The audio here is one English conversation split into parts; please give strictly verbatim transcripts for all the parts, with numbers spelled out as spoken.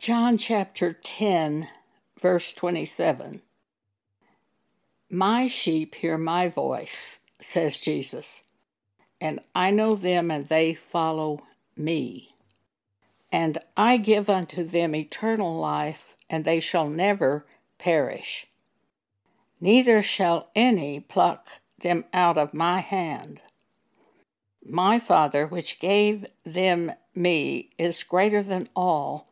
John chapter ten, verse twenty-seven. My sheep hear my voice, says Jesus, and I know them and they follow me. And I give unto them eternal life, and they shall never perish. Neither shall any pluck them out of my hand. My Father, which gave them me, is greater than all,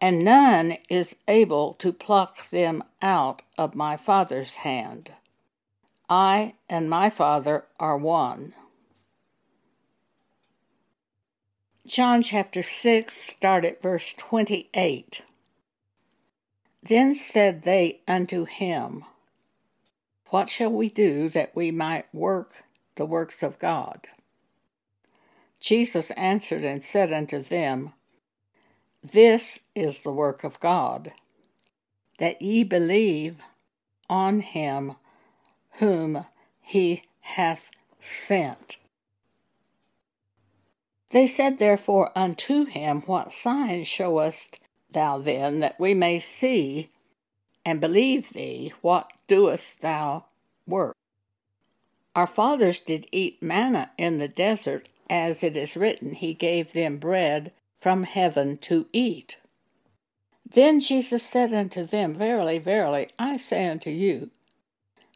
and none is able to pluck them out of my Father's hand. I and my Father are one. John chapter six, start at verse twenty-eight. Then said they unto him, What shall we do that we might work the works of God? Jesus answered and said unto them, This is the work of God, that ye believe on him whom he hath sent. They said therefore unto him, What sign showest thou then, that we may see and believe thee? What doest thou work? Our fathers did eat manna in the desert, as it is written, He gave them bread from heaven to eat. Then Jesus said unto them, Verily, verily, I say unto you,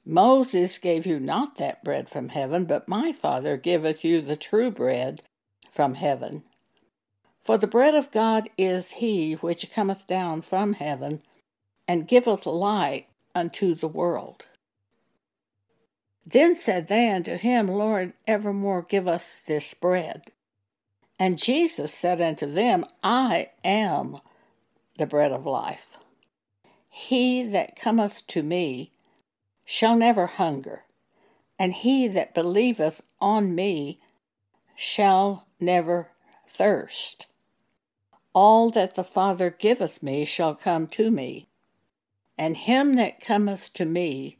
Moses gave you not that bread from heaven, but my Father giveth you the true bread from heaven. For the bread of God is he which cometh down from heaven, and giveth light unto the world. Then said they unto him, Lord, evermore give us this bread. And Jesus said unto them, I am the bread of life. He that cometh to me shall never hunger, and he that believeth on me shall never thirst. All that the Father giveth me shall come to me, and him that cometh to me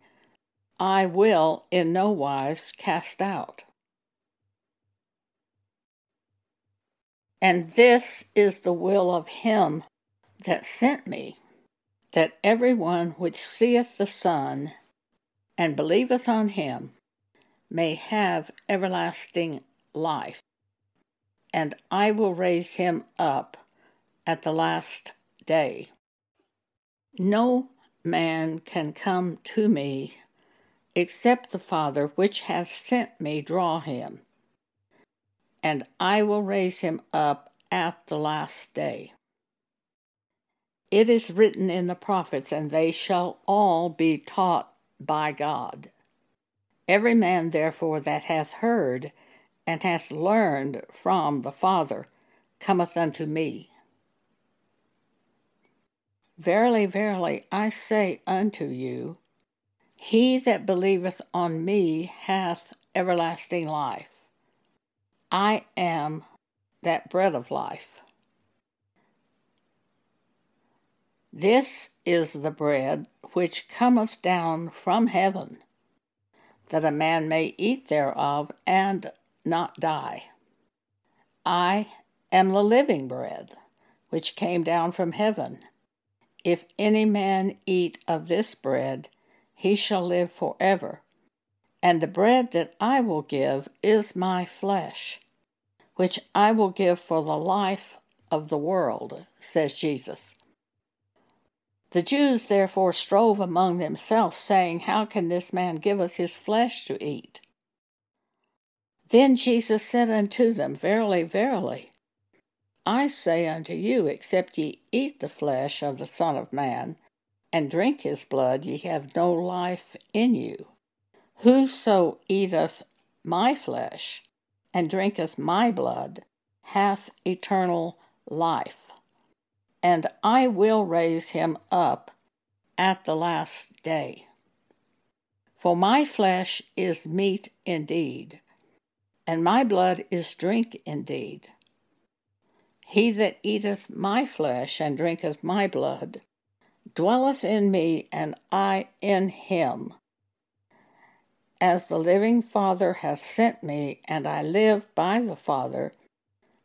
I will in no wise cast out. And this is the will of him that sent me, that every one which seeth the Son and believeth on him may have everlasting life, and I will raise him up at the last day. No man can come to me except the Father which hath sent me draw him, and I will raise him up at the last day. It is written in the prophets, and they shall all be taught by God. Every man, therefore, that hath heard and hath learned from the Father cometh unto me. Verily, verily, I say unto you, he that believeth on me hath everlasting life. I am that bread of life. This is the bread which cometh down from heaven, that a man may eat thereof and not die. I am the living bread which came down from heaven. If any man eat of this bread, he shall live forever. And the bread that I will give is my flesh, which I will give for the life of the world, says Jesus. The Jews therefore strove among themselves, saying, How can this man give us his flesh to eat? Then Jesus said unto them, Verily, verily, I say unto you, except ye eat the flesh of the Son of Man, and drink his blood, ye have no life in you. Whoso eateth my flesh and drinketh my blood hath eternal life, and I will raise him up at the last day. For my flesh is meat indeed, and my blood is drink indeed. He that eateth my flesh and drinketh my blood dwelleth in me, and I in him. As the living Father hath sent me, and I live by the Father,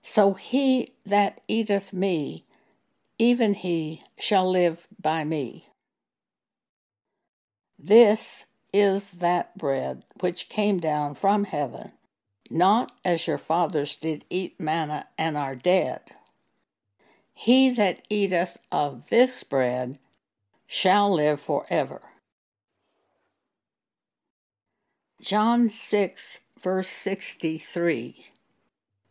so he that eateth me even he shall live by me. This is that bread which came down from heaven, not as your fathers did eat manna and are dead. He that eateth of this bread shall live forever. John six, verse sixty-three.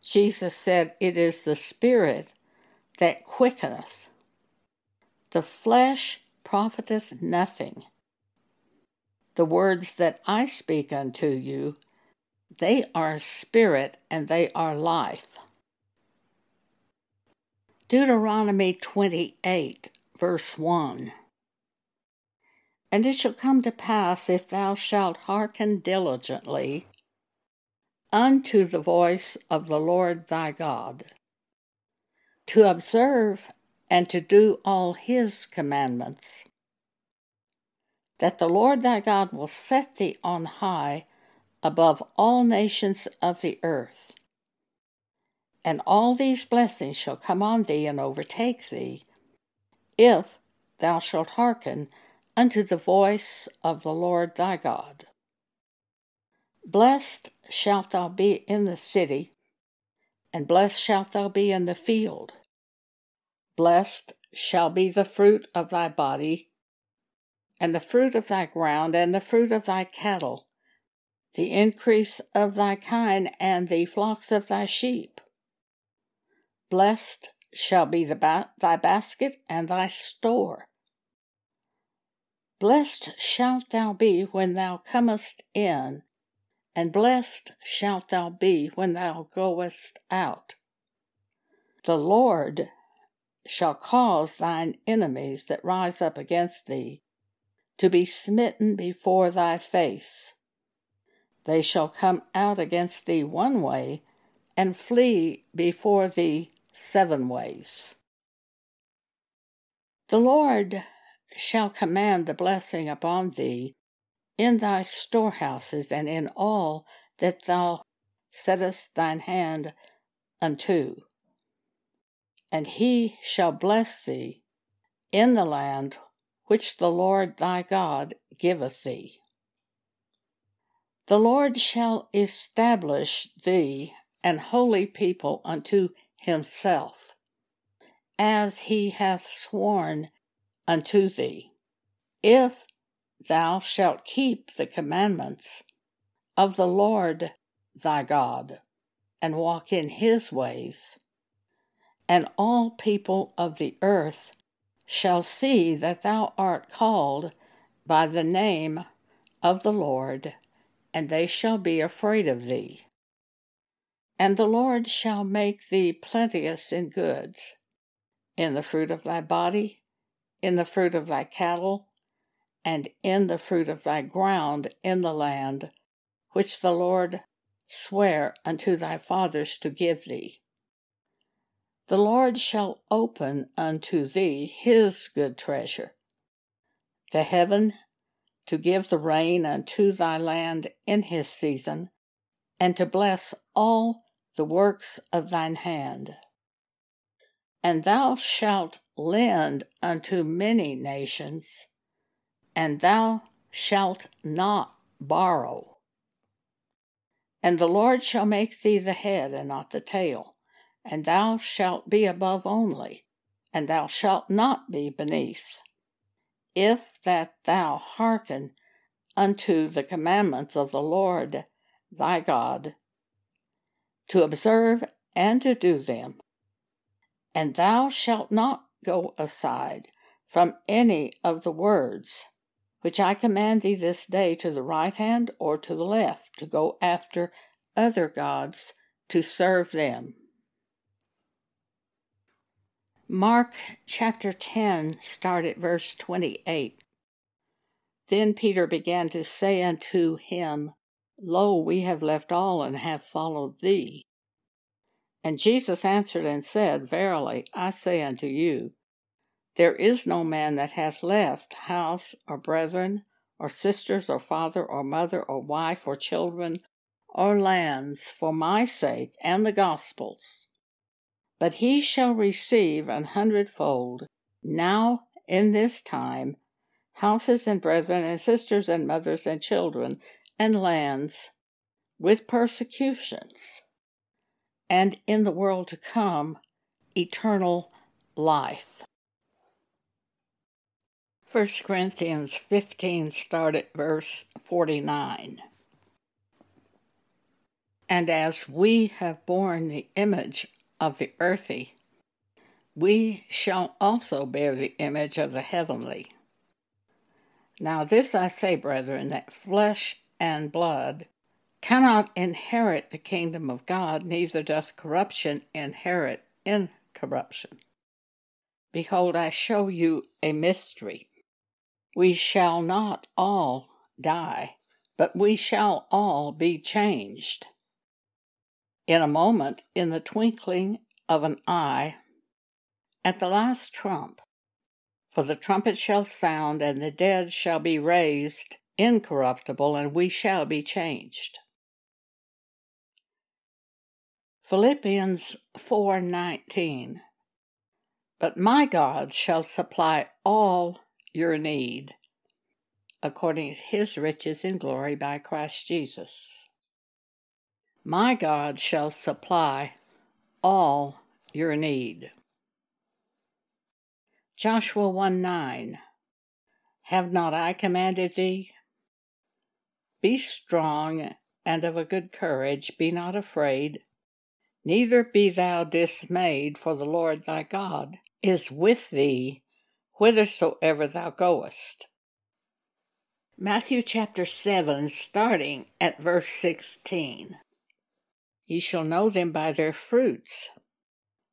Jesus said, It is the Spirit that quickeneth. The flesh profiteth nothing. The words that I speak unto you, they are spirit and they are life. Deuteronomy twenty-eight, verse one. And it shall come to pass, if thou shalt hearken diligently unto the voice of the Lord thy God, to observe and to do all his commandments, that the Lord thy God will set thee on high above all nations of the earth. And all these blessings shall come on thee and overtake thee, if thou shalt hearken unto the voice of the Lord thy God. Blessed shalt thou be in the city, and blessed shalt thou be in the field. Blessed shall be the fruit of thy body, and the fruit of thy ground, and the fruit of thy cattle, the increase of thy kine, and the flocks of thy sheep. Blessed shall be the ba- thy basket and thy store. Blessed shalt thou be when thou comest in, and blessed shalt thou be when thou goest out. The Lord shall cause thine enemies that rise up against thee to be smitten before thy face. They shall come out against thee one way, and flee before thee seven ways. The Lord shall command the blessing upon thee in thy storehouses and in all that thou settest thine hand unto. And he shall bless thee in the land which the Lord thy God giveth thee. The Lord shall establish thee an holy people unto himself, as he hath sworn unto thee, if thou shalt keep the commandments of the Lord thy God, and walk in his ways. And all people of the earth shall see that thou art called by the name of the Lord, and they shall be afraid of thee. And the Lord shall make thee plenteous in goods, in the fruit of thy body, in the fruit of thy cattle, and in the fruit of thy ground in the land, which the Lord sware unto thy fathers to give thee. The Lord shall open unto thee his good treasure, the heaven, to give the rain unto thy land in his season, and to bless all the works of thine hand. And thou shalt lend unto many nations, and thou shalt not borrow. And the Lord shall make thee the head and not the tail, and thou shalt be above only, and thou shalt not be beneath, if that thou hearken unto the commandments of the Lord thy God, to observe and to do them. And thou shalt not go aside from any of the words which I command thee this day to the right hand or to the left, to go after other gods to serve them. Mark chapter ten, start at verse twenty-eight. Then Peter began to say unto him, Lo, we have left all and have followed thee. And Jesus answered and said, Verily, I say unto you, there is no man that hath left house or brethren or sisters or father or mother or wife or children or lands for my sake and the gospel's, but he shall receive an hundredfold. Now, in this time, houses and brethren and sisters and mothers and children and lands, with persecutions, and in the world to come, eternal life. First Corinthians fifteen, start at verse forty-nine. And as we have borne the image of the earthy, we shall also bear the image of the heavenly. Now this I say, brethren, that flesh and blood cannot inherit the kingdom of God, neither doth corruption inherit incorruption. Behold, I show you a mystery. We shall not all die, but we shall all be changed. In a moment, in the twinkling of an eye, at the last trump, for the trumpet shall sound, and the dead shall be raised incorruptible, and we shall be changed. Philippians four nineteen. But my God shall supply all your need, according to his riches in glory by Christ Jesus. My God shall supply all your need. Joshua one nine. Have not I commanded thee? Be strong and of a good courage, be not afraid, neither be thou dismayed, for the Lord thy God is with thee whithersoever thou goest. Matthew chapter seven, starting at verse sixteen. Ye shall know them by their fruits.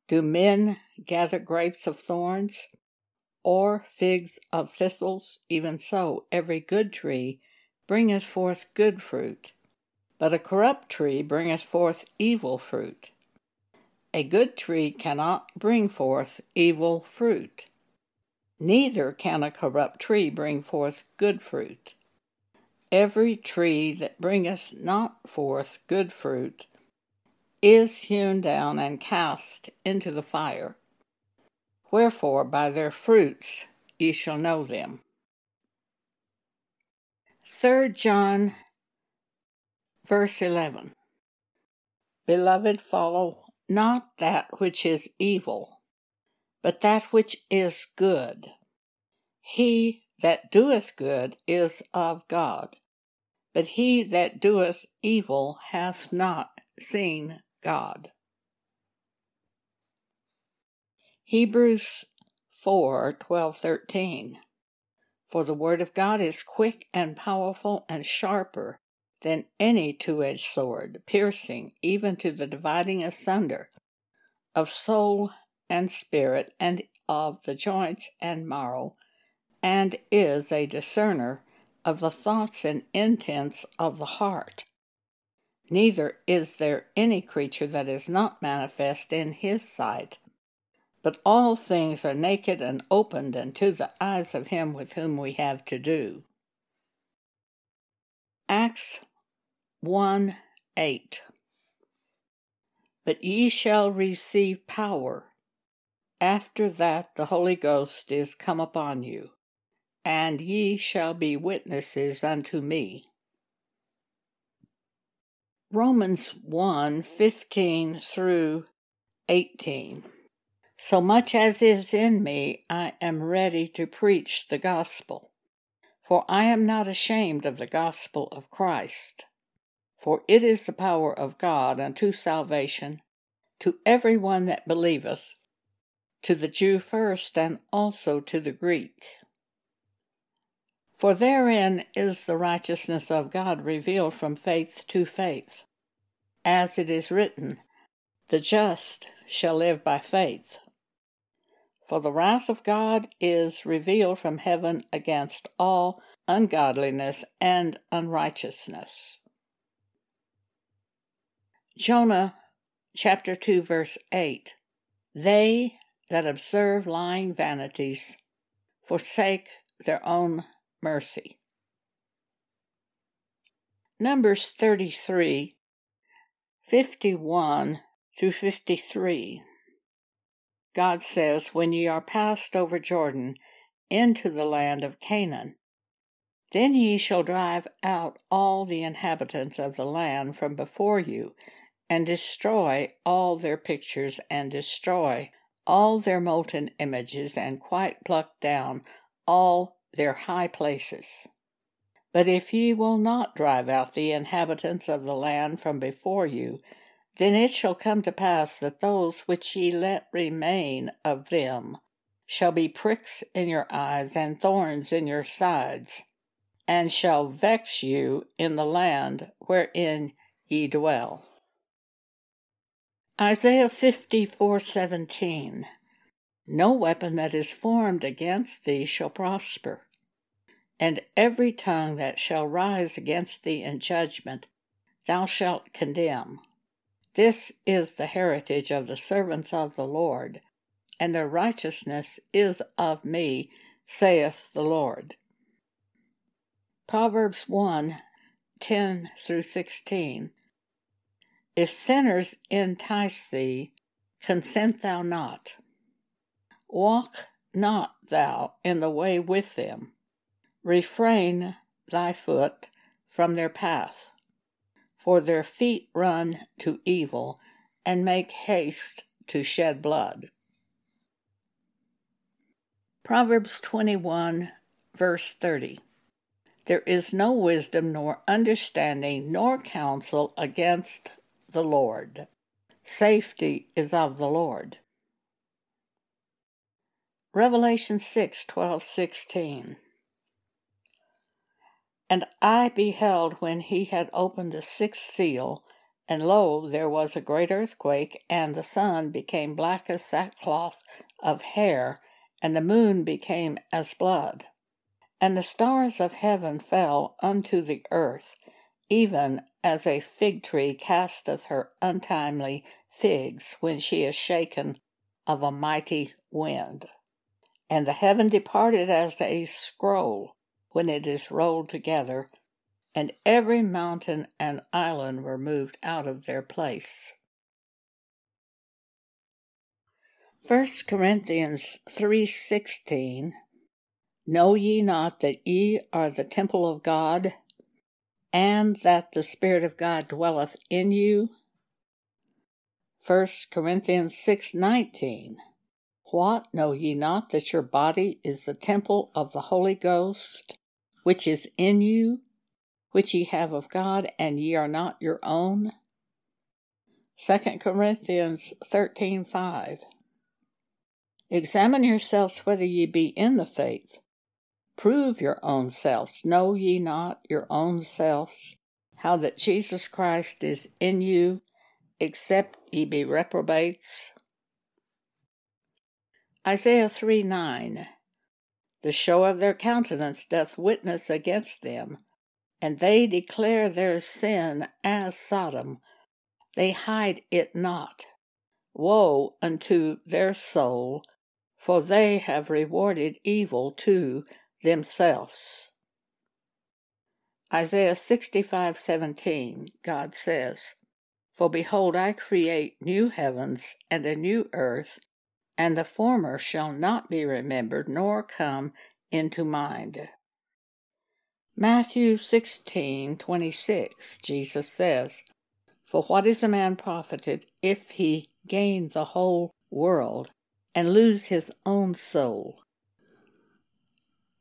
Do men gather grapes of thorns, or figs of thistles? Even so, every good tree bringeth forth good fruit, but a corrupt tree bringeth forth evil fruit. A good tree cannot bring forth evil fruit, neither can a corrupt tree bring forth good fruit. Every tree that bringeth not forth good fruit is hewn down and cast into the fire. Wherefore, by their fruits ye shall know them. Third John, verse eleven. Beloved, follow not that which is evil, but that which is good. He that doeth good is of God, but he that doeth evil hath not seen God. Hebrews four twelve thirteen. For the word of God is quick and powerful and sharper than any two-edged sword, piercing even to the dividing asunder of soul and spirit, and of the joints and marrow, and is a discerner of the thoughts and intents of the heart. Neither is there any creature that is not manifest in his sight, but all things are naked and opened unto the eyes of him with whom we have to do. Acts one eight. But ye shall receive power, after that the Holy Ghost is come upon you, and ye shall be witnesses unto me. Romans one fifteen through eighteen. So much as is in me, I am ready to preach the gospel. For I am not ashamed of the gospel of Christ. For it is the power of God unto salvation, to everyone that believeth, to the Jew first, and also to the Greek. For therein is the righteousness of God revealed from faith to faith. As it is written, the just shall live by faith. For the wrath of God is revealed from heaven against all ungodliness and unrighteousness. Jonah chapter two, verse eight. They that observe lying vanities forsake their own mercy. Numbers thirty-three, fifty-one through fifty-three. God says, when ye are passed over Jordan into the land of Canaan, then ye shall drive out all the inhabitants of the land from before you, and destroy all their pictures, and destroy all their molten images, and quite pluck down all their high places. But if ye will not drive out the inhabitants of the land from before you, then it shall come to pass that those which ye let remain of them shall be pricks in your eyes and thorns in your sides, and shall vex you in the land wherein ye dwell. Isaiah fifty-four seventeen. No weapon that is formed against thee shall prosper, and every tongue that shall rise against thee in judgment thou shalt condemn. This is the heritage of the servants of the Lord, and their righteousness is of me, saith the Lord. Proverbs one, ten through sixteen. If sinners entice thee, consent thou not. Walk not thou in the way with them. Refrain thy foot from their path, for their feet run to evil, and make haste to shed blood. Proverbs twenty-one, verse thirty. There is no wisdom, nor understanding, nor counsel against the Lord. Safety is of the Lord. Revelation six, twelve, sixteen. And I beheld when he had opened the sixth seal, and lo, there was a great earthquake, and the sun became black as sackcloth of hair, and the moon became as blood. And the stars of heaven fell unto the earth, even as a fig tree casteth her untimely figs when she is shaken of a mighty wind. And the heaven departed as a scroll when it is rolled together, and every mountain and island were moved out of their place. First Corinthians three sixteen. Know ye not that ye are the temple of God, and that the Spirit of God dwelleth in you? First Corinthians six nineteen. What, know ye not that your body is the temple of the Holy Ghost, which is in you, which ye have of God, and ye are not your own? Second Corinthians thirteen five. Examine yourselves whether ye be in the faith. Prove your own selves. Know ye not your own selves, how that Jesus Christ is in you, except ye be reprobates? Isaiah three nine. The show of their countenance doth witness against them, and they declare their sin as Sodom. They hide it not. Woe unto their soul, for they have rewarded evil to themselves. Isaiah sixty-five seventeen. God says, For behold, I create new heavens and a new earth, and the former shall not be remembered, nor come into mind. Matthew sixteen twenty-six. Jesus says, For what is a man profited if he gain the whole world, and lose his own soul?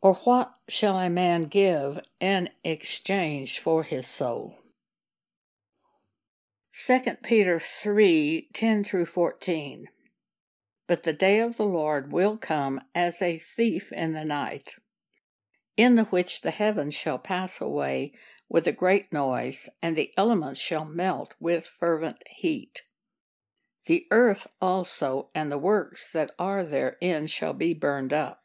Or what shall a man give in exchange for his soul? Second Peter three ten through fourteen. But the day of the Lord will come as a thief in the night, in the which the heavens shall pass away with a great noise, and the elements shall melt with fervent heat. The earth also and the works that are therein shall be burned up.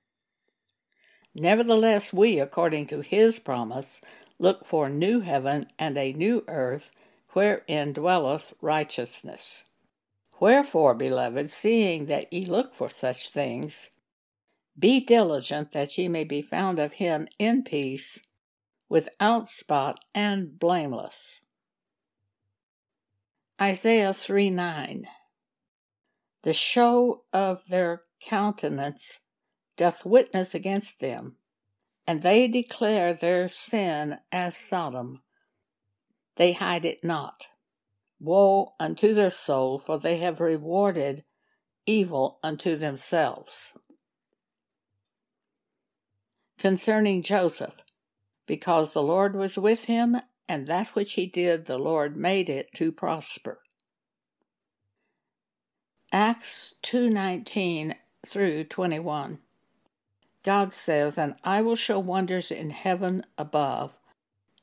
Nevertheless, we, according to his promise, look for a new heaven and a new earth, wherein dwelleth righteousness. Wherefore, beloved, seeing that ye look for such things, be diligent that ye may be found of him in peace, without spot and blameless. Isaiah three nine. The show of their countenance doth witness against them, and they declare their sin as Sodom. They hide it not. Woe unto their soul, for they have rewarded evil unto themselves. Concerning Joseph, because the Lord was with him, and that which he did, the Lord made it to prosper. Acts two nineteen through twenty-one. God says, "And I will show wonders in heaven above,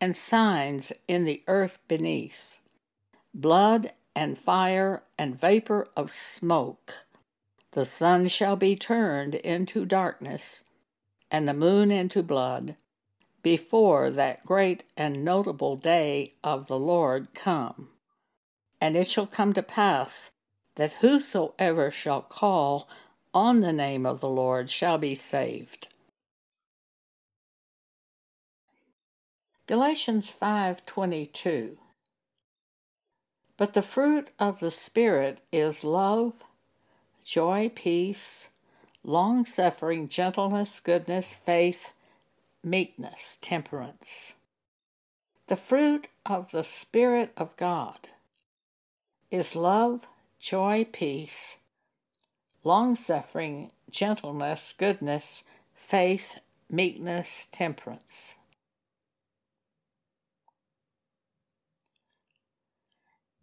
and signs in the earth beneath, blood and fire and vapor of smoke. The sun shall be turned into darkness, and the moon into blood, before that great and notable day of the Lord come. And it shall come to pass that whosoever shall call on the name of the Lord shall be saved." Galatians five twenty-two. But the fruit of the Spirit is love, joy, peace, long-suffering, gentleness, goodness, faith, meekness, temperance. The fruit of the Spirit of God is love, joy, peace, long-suffering, gentleness, goodness, faith, meekness, temperance.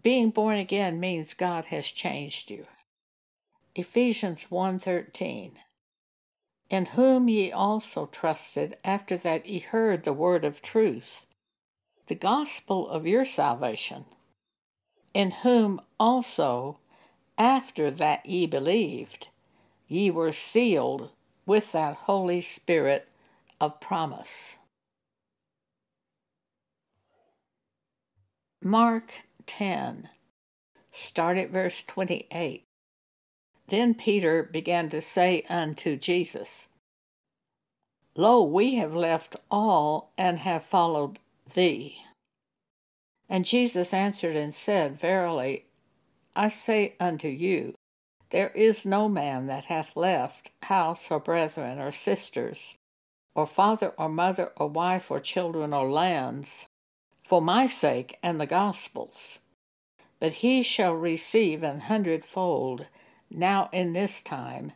Being born again means God has changed you. Ephesians one thirteen. "In whom ye also trusted, after that ye heard the word of truth, the gospel of your salvation, in whom also, after that ye believed, ye were sealed with that Holy Spirit of promise." Mark ten. Start at verse twenty-eight. Then Peter began to say unto Jesus, "Lo, we have left all and have followed thee." And Jesus answered and said, "Verily, I say unto you, there is no man that hath left house or brethren or sisters, or father or mother or wife or children or lands, for my sake and the gospel's. But he shall receive an hundredfold now in this time,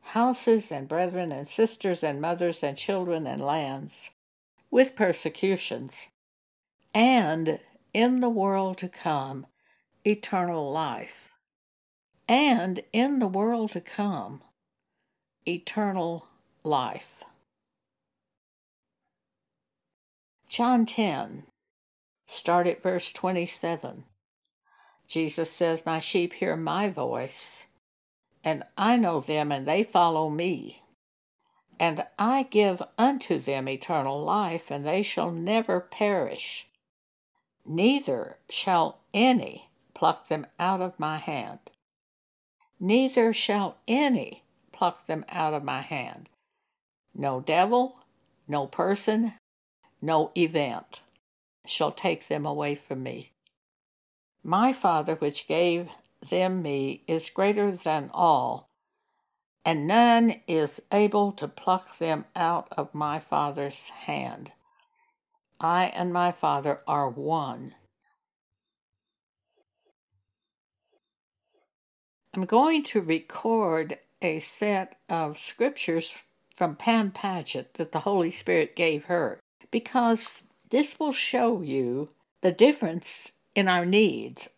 houses and brethren and sisters and mothers and children and lands, with persecutions, and in the world to come eternal life." And in the world to come eternal life. John ten. Start at verse twenty-seven. Jesus says, "My sheep hear my voice, and I know them, and they follow me. And I give unto them eternal life, and they shall never perish. Neither shall any pluck them out of my hand." Neither shall any pluck them out of my hand. No devil, no person, no event shall take them away from me. My Father which gave them me is greater than all, and none is able to pluck them out of my Father's hand. I and my Father are one. I'm going to record a set of scriptures from Pam Padgett that the Holy Spirit gave her, because this will show you the difference in our needs.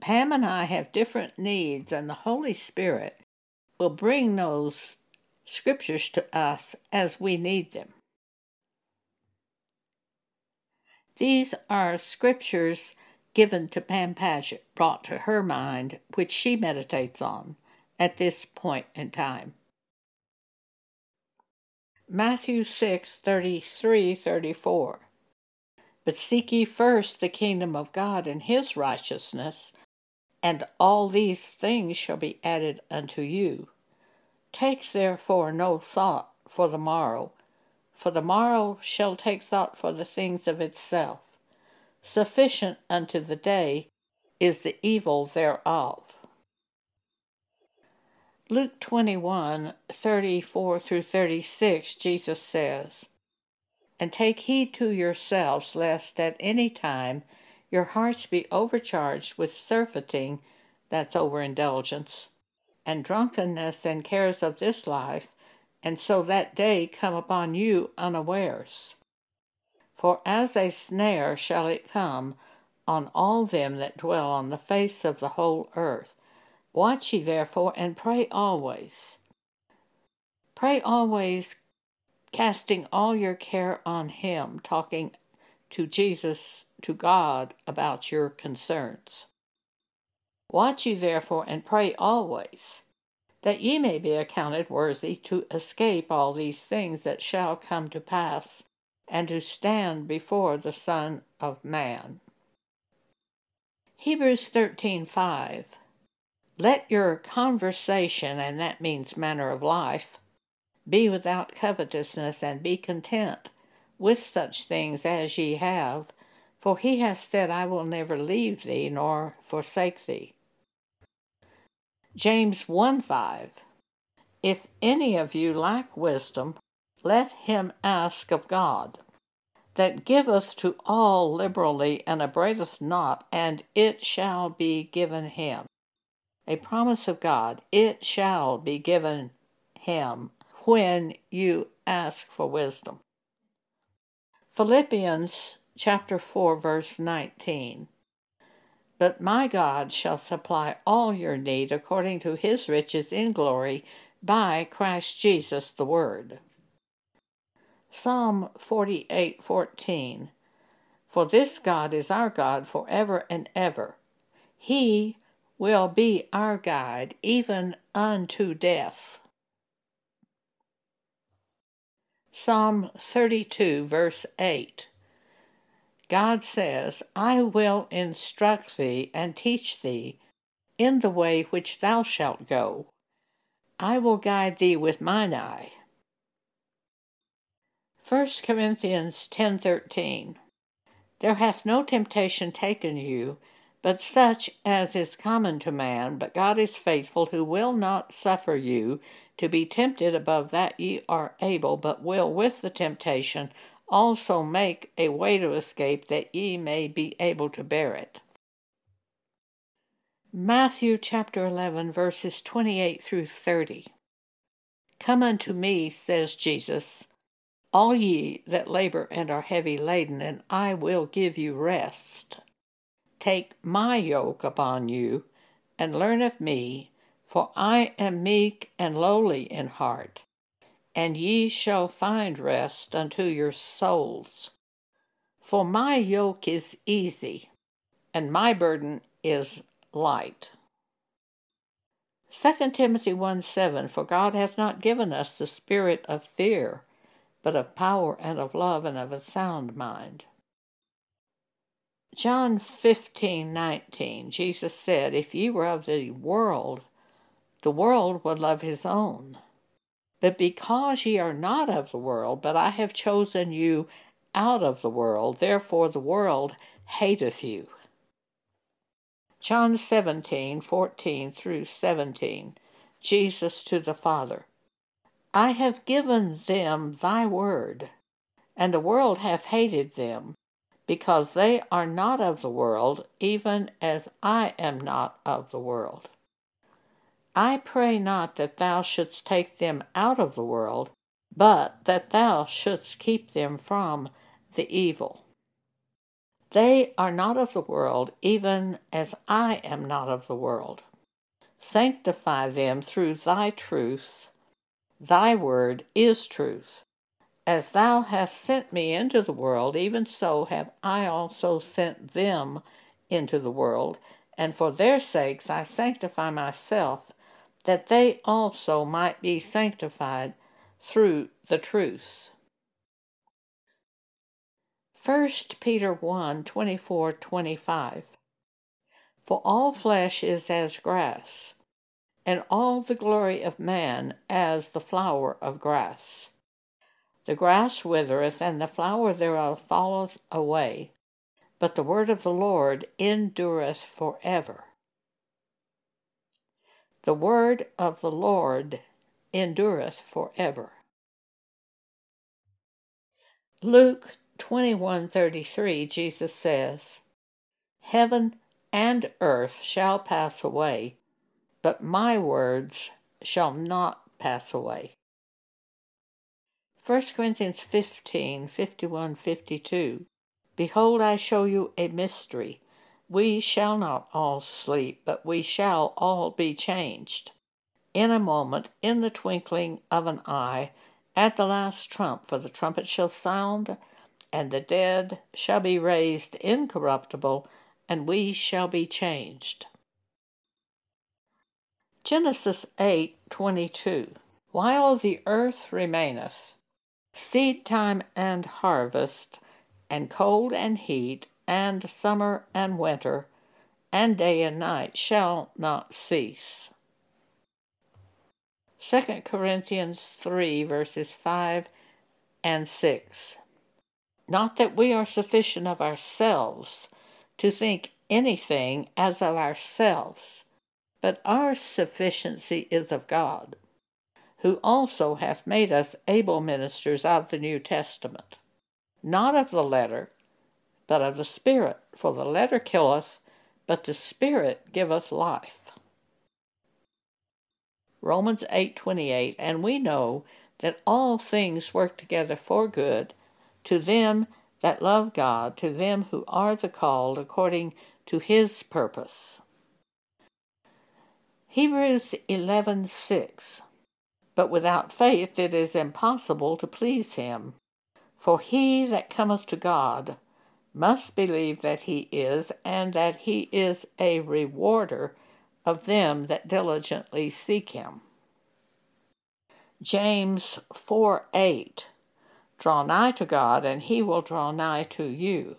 Pam and I have different needs, and the Holy Spirit will bring those scriptures to us as we need them. These are scriptures given to Pam Padgett, brought to her mind, which she meditates on at this point in time. Matthew six thirty three thirty four. But seek ye first the kingdom of God and his righteousness, and all these things shall be added unto you. Take therefore no thought for the morrow, for the morrow shall take thought for the things of itself. Sufficient unto the day is the evil thereof. Luke twenty-one, thirty-four through thirty-six, Jesus says, And take heed to yourselves, lest at any time your hearts be overcharged with surfeiting, that's overindulgence, and drunkenness and cares of this life, and so that day come upon you unawares. For as a snare shall it come on all them that dwell on the face of the whole earth. Watch ye therefore, and pray always. Pray always, casting all your care on him, talking to Jesus, to God, about your concerns. Watch ye therefore, and pray always, that ye may be accounted worthy to escape all these things that shall come to pass, and to stand before the Son of Man. Hebrews thirteen five. Let your conversation, and that means manner of life, be without covetousness, and be content with such things as ye have, for he hath said, I will never leave thee nor forsake thee. James one five. If any of you lack wisdom, let him ask of God, that giveth to all liberally, and abradeth not, and it shall be given him. A promise of God, it shall be given him when you ask for wisdom. Philippians chapter four, verse nineteen. But my God shall supply all your need according to his riches in glory by Christ Jesus the Word. Psalm forty-eight, fourteen. For this God is our God forever and ever. He will be our guide even unto death. Psalm thirty-two, verse eight. God says, I will instruct thee and teach thee in the way which thou shalt go. I will guide thee with mine eye. First Corinthians ten thirteen. There hath no temptation taken you, but such as is common to man, but God is faithful, who will not suffer you to be tempted above that ye are able, but will with the temptation also make a way to escape, that ye may be able to bear it. Matthew chapter eleven, verses twenty-eight through thirty. Come unto me, says Jesus, all ye that labor and are heavy laden, and I will give you rest. Take my yoke upon you, and learn of me, for I am meek and lowly in heart, and ye shall find rest unto your souls. For my yoke is easy, and my burden is light. Second Timothy one seven. For God hath not given us the spirit of fear, but of power and of love and of a sound mind. John fifteen nineteen, Jesus said, If ye were of the world, the world would love his own. But because ye are not of the world, but I have chosen you out of the world, therefore the world hateth you. John seventeen fourteen through seventeen, Jesus to the Father, I have given them thy word, and the world hath hated them, because they are not of the world, even as I am not of the world. I pray not that thou shouldst take them out of the world, but that thou shouldst keep them from the evil. They are not of the world, even as I am not of the world. Sanctify them through thy truth. Thy word is truth. As thou hast sent me into the world, even so have I also sent them into the world. And for their sakes I sanctify myself, that they also might be sanctified through the truth. First Peter one, twenty-four, twenty-five. For all flesh is as grass, and all the glory of man as the flower of grass. The grass withereth, and the flower thereof falleth away, but the word of the Lord endureth forever. The word of the Lord endureth forever. Luke twenty-one thirty-three, Jesus says, Heaven and earth shall pass away, but my words shall not pass away. First Corinthians fifteen, fifty-one, fifty-two. Behold, I show you a mystery. We shall not all sleep, but we shall all be changed. In a moment, in the twinkling of an eye, at the last trump, for the trumpet shall sound, and the dead shall be raised incorruptible, and we shall be changed. Genesis eight, twenty-two. While the earth remaineth, seed time and harvest, and cold and heat, and summer and winter, and day and night shall not cease. Second Corinthians three, verses five and six. Not that we are sufficient of ourselves to think anything as of ourselves, but our sufficiency is of God, who also hath made us able ministers of the New Testament, not of the letter, but of the Spirit. For the letter killeth, but the Spirit giveth life. Romans eight, twenty-eight. And we know that all things work together for good, to them that love God, to them who are the called according to his purpose. Hebrews eleven, six. But without faith it is impossible to please him. For he that cometh to God must believe that he is, and that he is a rewarder of them that diligently seek him. James four, eight. Draw nigh to God, and he will draw nigh to you.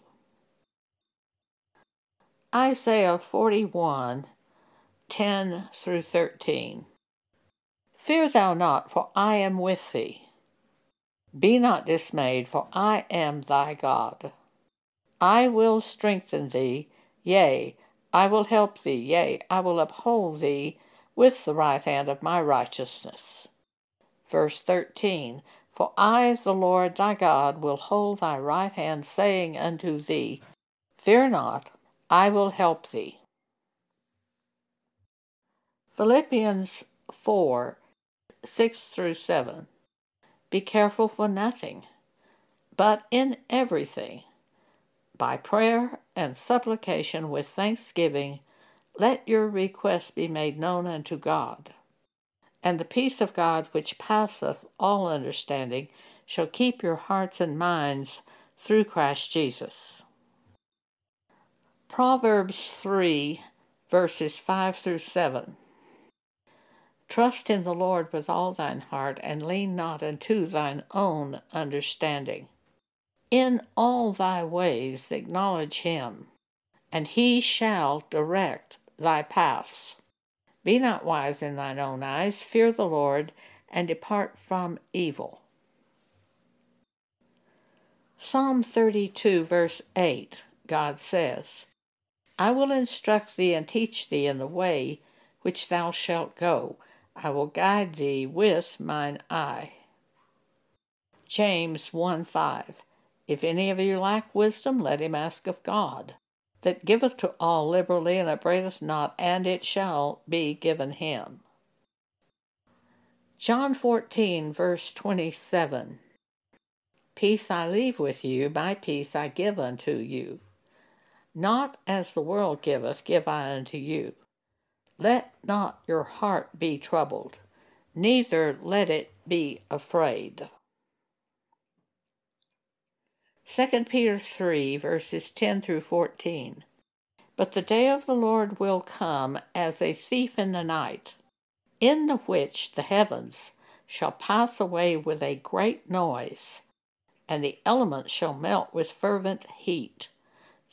Isaiah forty-one, ten through thirteen. Fear thou not, for I am with thee. Be not dismayed, for I am thy God. I will strengthen thee, yea, I will help thee, yea, I will uphold thee with the right hand of my righteousness. Verse thirteen. For I, the Lord thy God, will hold thy right hand, saying unto thee, Fear not, I will help thee. Philippians four, six through seven. Be careful for nothing, but in everything, by prayer and supplication with thanksgiving, let your requests be made known unto God. And the peace of God, which passeth all understanding, shall keep your hearts and minds through Christ Jesus. Proverbs three, verses five through seven. Trust in the Lord with all thine heart, and lean not unto thine own understanding. In all thy ways acknowledge him, and he shall direct thy paths. Be not wise in thine own eyes, fear the Lord, and depart from evil. Psalm thirty-two, verse eight, God says, I will instruct thee and teach thee in the way which thou shalt go. I will guide thee with mine eye. James one, five. If any of you lack wisdom, let him ask of God, that giveth to all liberally and upbraideth not, and it shall be given him. John fourteen, verse twenty-seven. Peace I leave with you, my peace I give unto you. Not as the world giveth, give I unto you. Let not your heart be troubled, neither let it be afraid. Second Peter three, verses ten through fourteen. But the day of the Lord will come as a thief in the night, in the which the heavens shall pass away with a great noise, and the elements shall melt with fervent heat.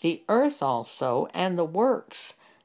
The earth also and the works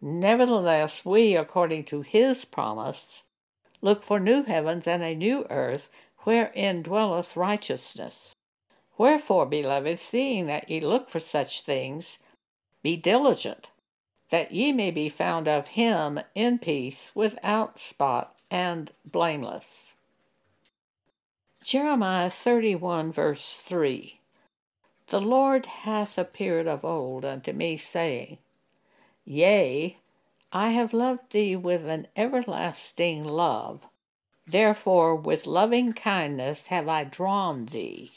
Nevertheless, we, according to his promise, look for new heavens and a new earth, wherein dwelleth righteousness. Wherefore, beloved, seeing that ye look for such things, be diligent, that ye may be found of him in peace, without spot, and blameless. Jeremiah thirty-one, verse three. The Lord hath appeared of old unto me, saying, Yea, I have loved thee with an everlasting love. Therefore with loving kindness have I drawn thee.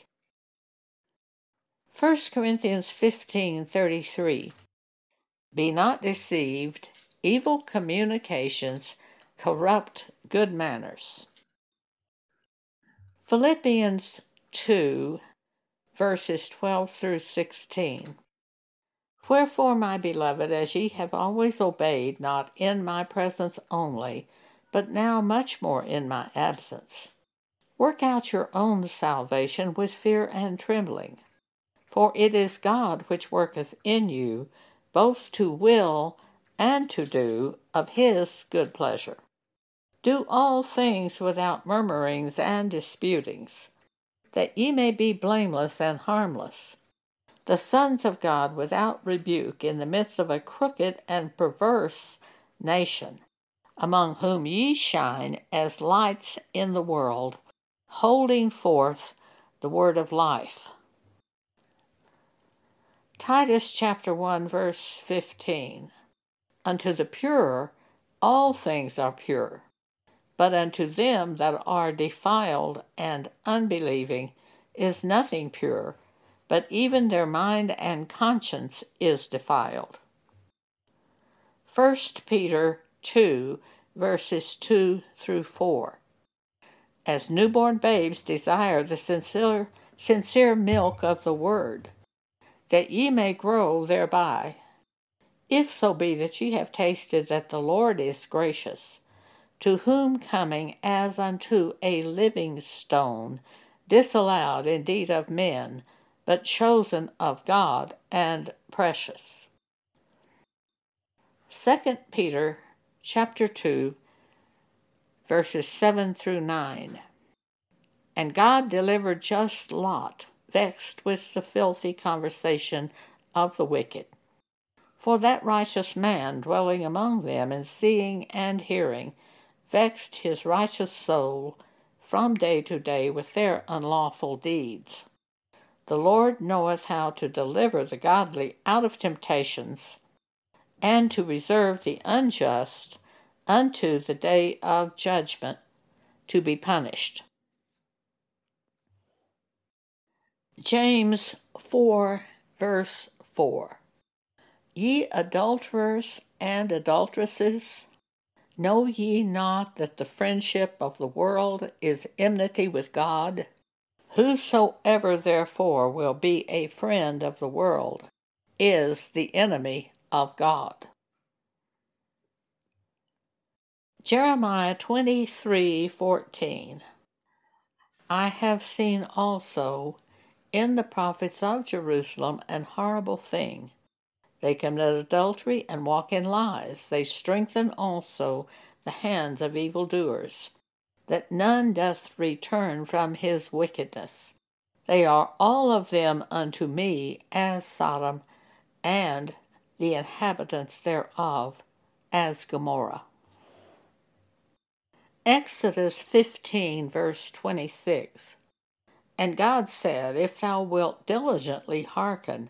First Corinthians fifteen thirty-three. Be not deceived, evil communications corrupt good manners. Philippians two, verses twelve through sixteen. Wherefore, my beloved, as ye have always obeyed, not in my presence only, but now much more in my absence, work out your own salvation with fear and trembling. For it is God which worketh in you, both to will and to do of his good pleasure. Do all things without murmurings and disputings, that ye may be blameless and harmless, the sons of God without rebuke, in the midst of a crooked and perverse nation, among whom ye shine as lights in the world, holding forth the word of life. Titus chapter one, verse fifteen. Unto the pure all things are pure, but unto them that are defiled and unbelieving is nothing pure, but even their mind and conscience is defiled. First Peter two, verses two through four. As newborn babes desire the sincere, sincere milk of the word, that ye may grow thereby, if so be that ye have tasted that the Lord is gracious, to whom coming as unto a living stone, disallowed indeed of men, but chosen of God and precious. Second Peter chapter two, verses seven through nine. And God delivered just Lot, vexed with the filthy conversation of the wicked. For that righteous man dwelling among them, and seeing and hearing, vexed his righteous soul from day to day with their unlawful deeds. The Lord knoweth how to deliver the godly out of temptations, and to reserve the unjust unto the day of judgment to be punished. James four, verse four. Ye adulterers and adulteresses, know ye not that the friendship of the world is enmity with God? Whosoever therefore will be a friend of the world is the enemy of God. Jeremiah twenty-three fourteen. I have seen also in the prophets of Jerusalem an horrible thing. They commit adultery and walk in lies. They strengthen also the hands of evildoers, that none doth return from his wickedness. They are all of them unto me as Sodom, and the inhabitants thereof as Gomorrah. Exodus fifteen, verse twenty-six. And God said, If thou wilt diligently hearken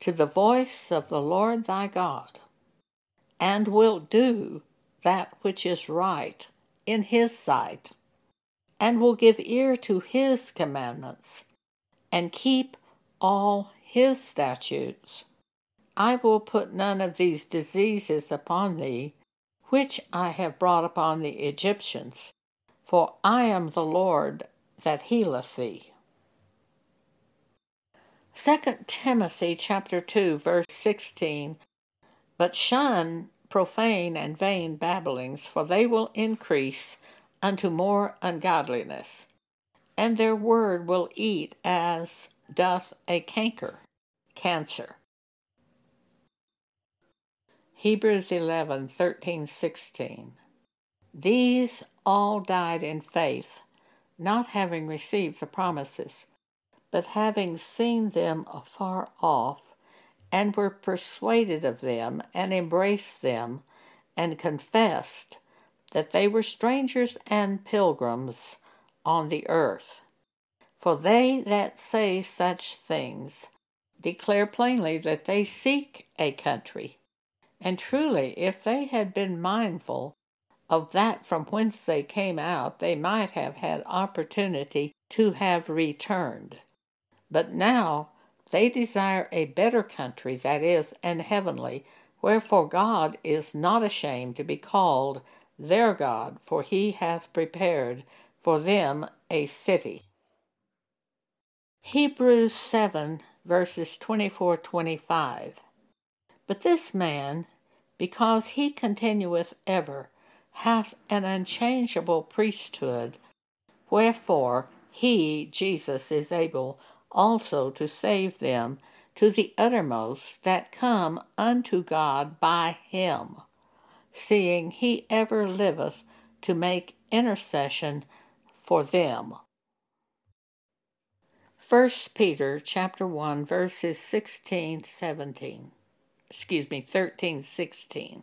to the voice of the Lord thy God, and wilt do that which is right in his sight, and will give ear to his commandments, and keep all his statutes. I will put none of these diseases upon thee, which I have brought upon the Egyptians, for I am the Lord that healeth thee. Second Timothy chapter two, verse sixteen. But shun profane and vain babblings, for they will increase unto more ungodliness, and their word will eat as doth a canker, cancer. Hebrews eleven, thirteen, sixteen. These all died in faith, not having received the promises, but having seen them afar off, and were persuaded of them, and embraced them, and confessed that they were strangers and pilgrims on the earth. For they that say such things declare plainly that they seek a country. And truly, if they had been mindful of that from whence they came out, they might have had opportunity to have returned. But now they desire a better country, that is, an heavenly, wherefore God is not ashamed to be called their God, for he hath prepared for them a city. Hebrews seven, verses twenty-four twenty-five. But this man, because he continueth ever, hath an unchangeable priesthood, wherefore he, Jesus, is able also to save them to the uttermost that come unto God by him, seeing he ever liveth to make intercession for them. First Peter chapter one, verses sixteen, seventeen. Excuse me, thirteen, sixteen.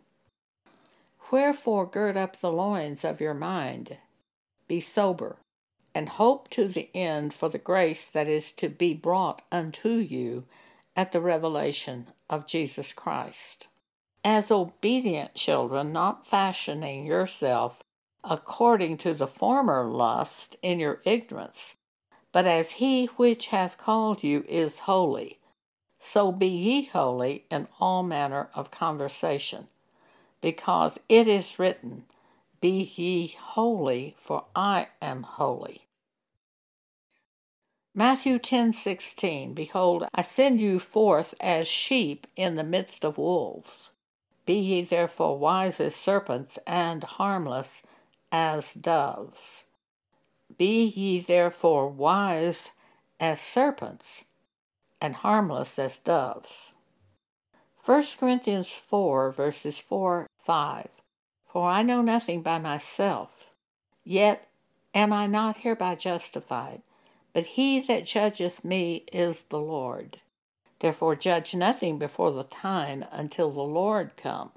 Wherefore gird up the loins of your mind, be sober, and hope to the end for the grace that is to be brought unto you at the revelation of Jesus Christ. As obedient children, not fashioning yourself according to the former lust in your ignorance, but as he which hath called you is holy, so be ye holy in all manner of conversation, because it is written, Be ye holy, for I am holy. Matthew ten sixteen. Behold, I send you forth as sheep in the midst of wolves. Be ye therefore wise as serpents, and harmless as doves. Be ye therefore wise as serpents, and harmless as doves. First Corinthians four, verses four, five. For I know nothing by myself, yet am I not hereby justified, but he that judgeth me is the Lord. Therefore judge nothing before the time until the Lord come,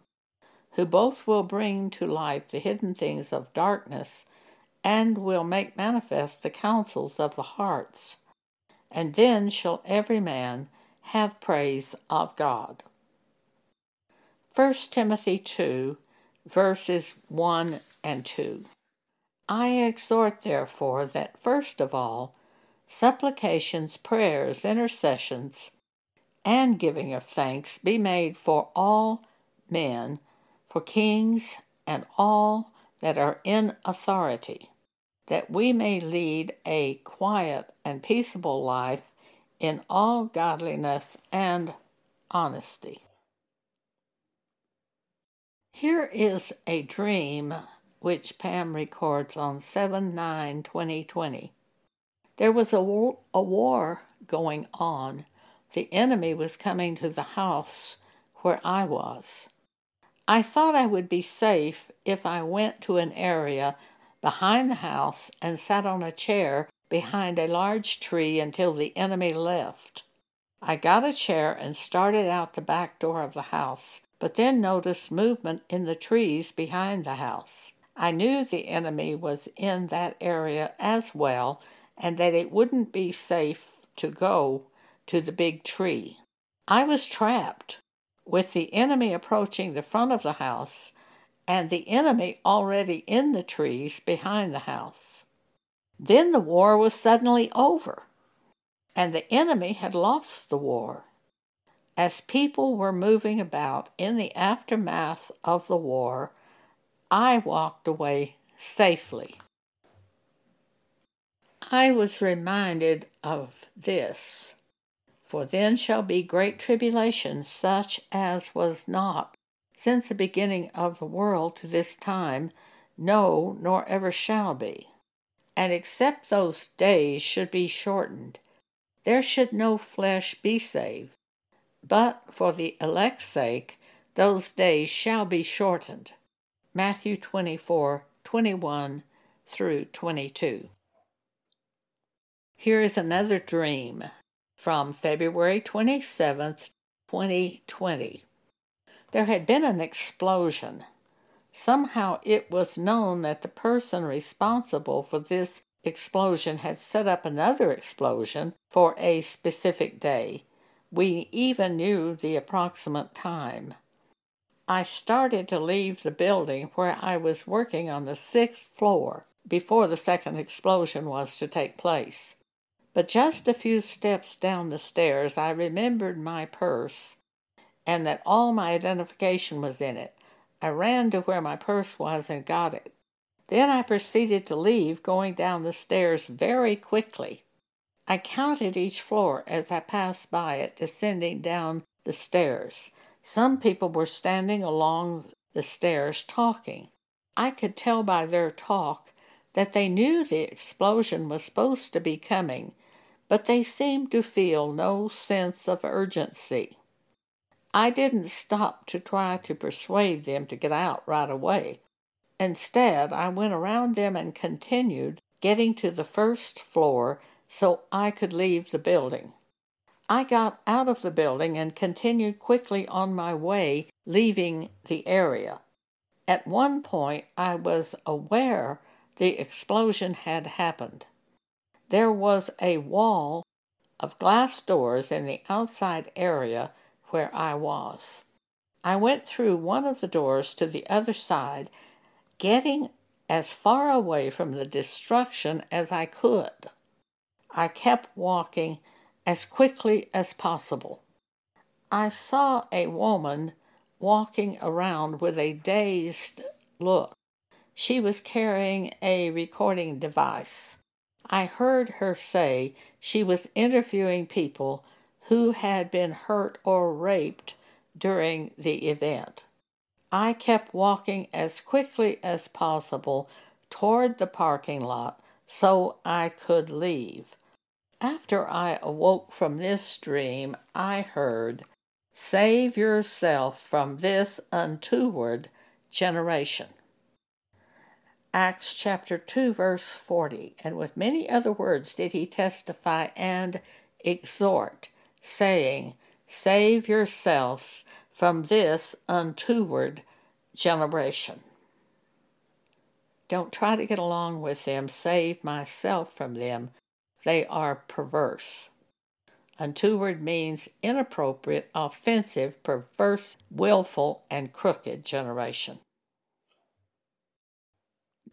who both will bring to light the hidden things of darkness, and will make manifest the counsels of the hearts. And then shall every man have praise of God. First Timothy two, verses one and two. I exhort therefore that first of all, supplications, prayers, intercessions, and giving of thanks be made for all men, for kings, and all that are in authority, that we may lead a quiet and peaceable life in all godliness and honesty. Here is a dream which Pam records on seven nine twenty twenty. There was a war, a war going on. The enemy was coming to the house where I was. I thought I would be safe if I went to an area behind the house and sat on a chair behind a large tree until the enemy left. I got a chair and started out the back door of the house, but then noticed movement in the trees behind the house. I knew the enemy was in that area as well, and that it wouldn't be safe to go to the big tree. I was trapped, with the enemy approaching the front of the house, and the enemy already in the trees behind the house. Then the war was suddenly over. and the enemy had lost the war. As people were moving about in the aftermath of the war, I walked away safely. I was reminded of this. For then shall be great tribulation, such as was not since the beginning of the world to this time, no, nor ever shall be. And except those days should be shortened, there should no flesh be saved. But for the elect's sake, those days shall be shortened. Matthew twenty-four, twenty-one through twenty-two. Here is another dream. From February twenty-seventh, twenty twenty. There had been an explosion. Somehow it was known that the person responsible for this explosion had set up another explosion for a specific day. We even knew the approximate time. I started to leave the building where I was working on the sixth floor before the second explosion was to take place. But just a few steps down the stairs, I remembered my purse and that all my identification was in it. I ran to where my purse was and got it. Then I proceeded to leave, going down the stairs very quickly. I counted each floor as I passed by it, descending down the stairs. Some people were standing along the stairs talking. I could tell by their talk that they knew the explosion was supposed to be coming, but they seemed to feel no sense of urgency. I didn't stop to try to persuade them to get out right away. Instead, I went around them and continued getting to the first floor so I could leave the building. I got out of the building and continued quickly on my way, leaving the area. At one point, I was aware the explosion had happened. There was a wall of glass doors in the outside area where I was. I went through one of the doors to the other side, getting as far away from the destruction as I could. I kept walking as quickly as possible. I saw a woman walking around with a dazed look. She was carrying a recording device. I heard her say she was interviewing people who had been hurt or raped during the event. I kept walking as quickly as possible toward the parking lot so I could leave. After I awoke from this dream, I heard, "Save yourself from this untoward generation." Acts chapter two, verse forty, and with many other words did he testify and exhort, saying, "Save yourselves from this untoward generation." Don't try to get along with them. Save myself from them. They are perverse. Untoward means inappropriate, offensive, perverse, willful, and crooked generation.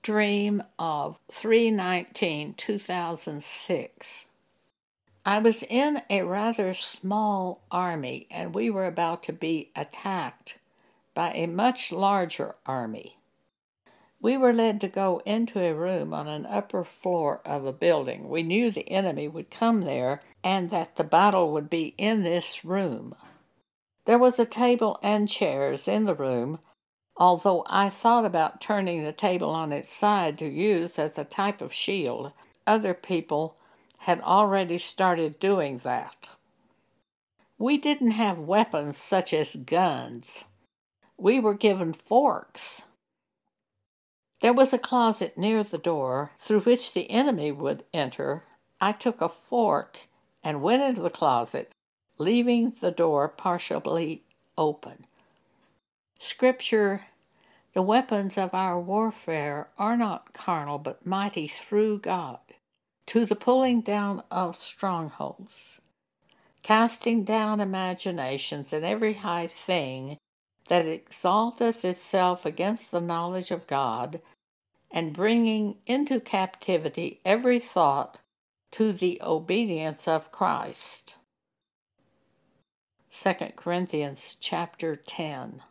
Dream of three nineteen two thousand six. I was in a rather small army, and we were about to be attacked by a much larger army. We were led to go into a room on an upper floor of a building. We knew the enemy would come there and that the battle would be in this room. There was a table and chairs in the room, although I thought about turning the table on its side to use as a type of shield. Other people had already started doing that. We didn't have weapons such as guns. We were given forks. There was a closet near the door through which the enemy would enter. I took a fork and went into the closet, leaving the door partially open. Scripture, the weapons of our warfare are not carnal, but mighty through God, to the pulling down of strongholds, casting down imaginations and every high thing that exalteth itself against the knowledge of God, and bringing into captivity every thought to the obedience of Christ. Second Corinthians chapter ten.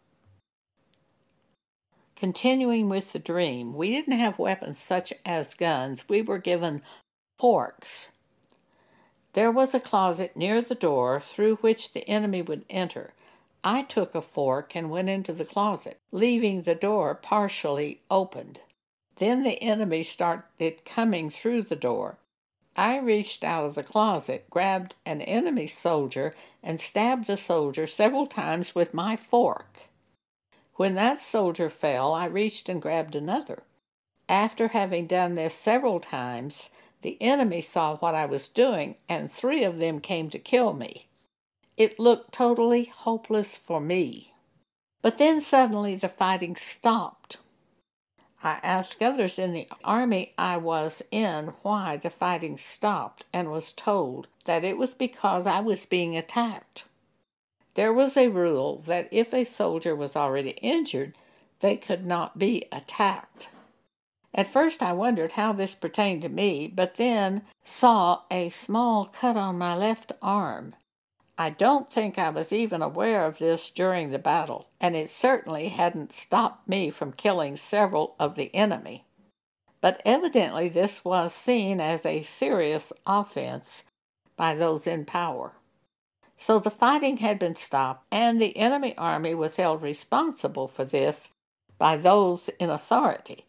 Continuing with the dream, we didn't have weapons such as guns. We were given forks. There was a closet near the door through which the enemy would enter. I took a fork and went into the closet, leaving the door partially opened. Then the enemy started coming through the door. I reached out of the closet, grabbed an enemy soldier, and stabbed the soldier several times with my fork. When that soldier fell, I reached and grabbed another. After having done this several times, the enemy saw what I was doing, and three of them came to kill me. It looked totally hopeless for me. But then suddenly the fighting stopped. I asked others in the army I was in why the fighting stopped, and was told that it was because I was being attacked. There was a rule that if a soldier was already injured, they could not be attacked. At first I wondered how this pertained to me, but then saw a small cut on my left arm. I don't think I was even aware of this during the battle, and it certainly hadn't stopped me from killing several of the enemy. But evidently this was seen as a serious offense by those in power. So the fighting had been stopped, and the enemy army was held responsible for this by those in authority.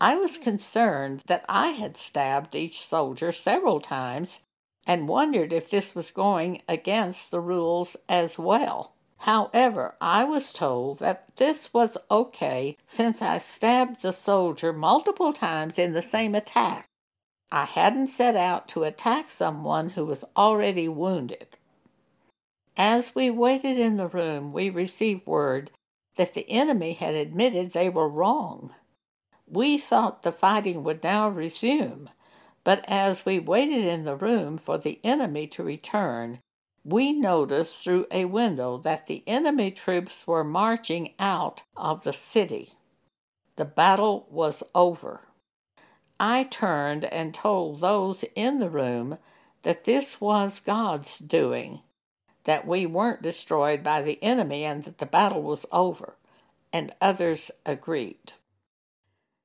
I was concerned that I had stabbed each soldier several times, and wondered if this was going against the rules as well. However, I was told that this was okay since I stabbed the soldier multiple times in the same attack. I hadn't set out to attack someone who was already wounded. As we waited in the room, we received word that the enemy had admitted they were wrong. We thought the fighting would now resume, but as we waited in the room for the enemy to return, we noticed through a window that the enemy troops were marching out of the city. The battle was over. I turned and told those in the room that this was God's doing, that we weren't destroyed by the enemy and that the battle was over, and others agreed.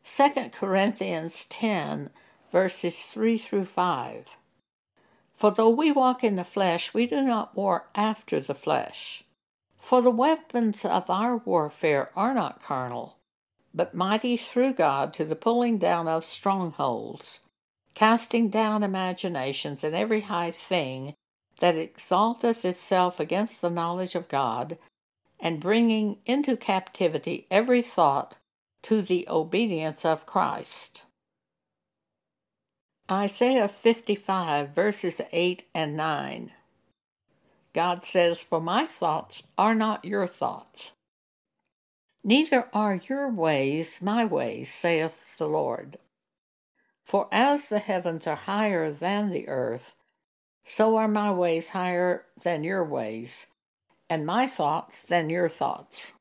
Second Corinthians ten, verses three through five. For though we walk in the flesh, we do not war after the flesh. For the weapons of our warfare are not carnal, but mighty through God to the pulling down of strongholds, casting down imaginations and every high thing that exalteth itself against the knowledge of God, and bringing into captivity every thought to the obedience of Christ. Isaiah fifty-five, verses eight and nine. God says, For my thoughts are not your thoughts, neither are your ways my ways, saith the Lord. For as the heavens are higher than the earth, so are my ways higher than your ways, and my thoughts than your thoughts.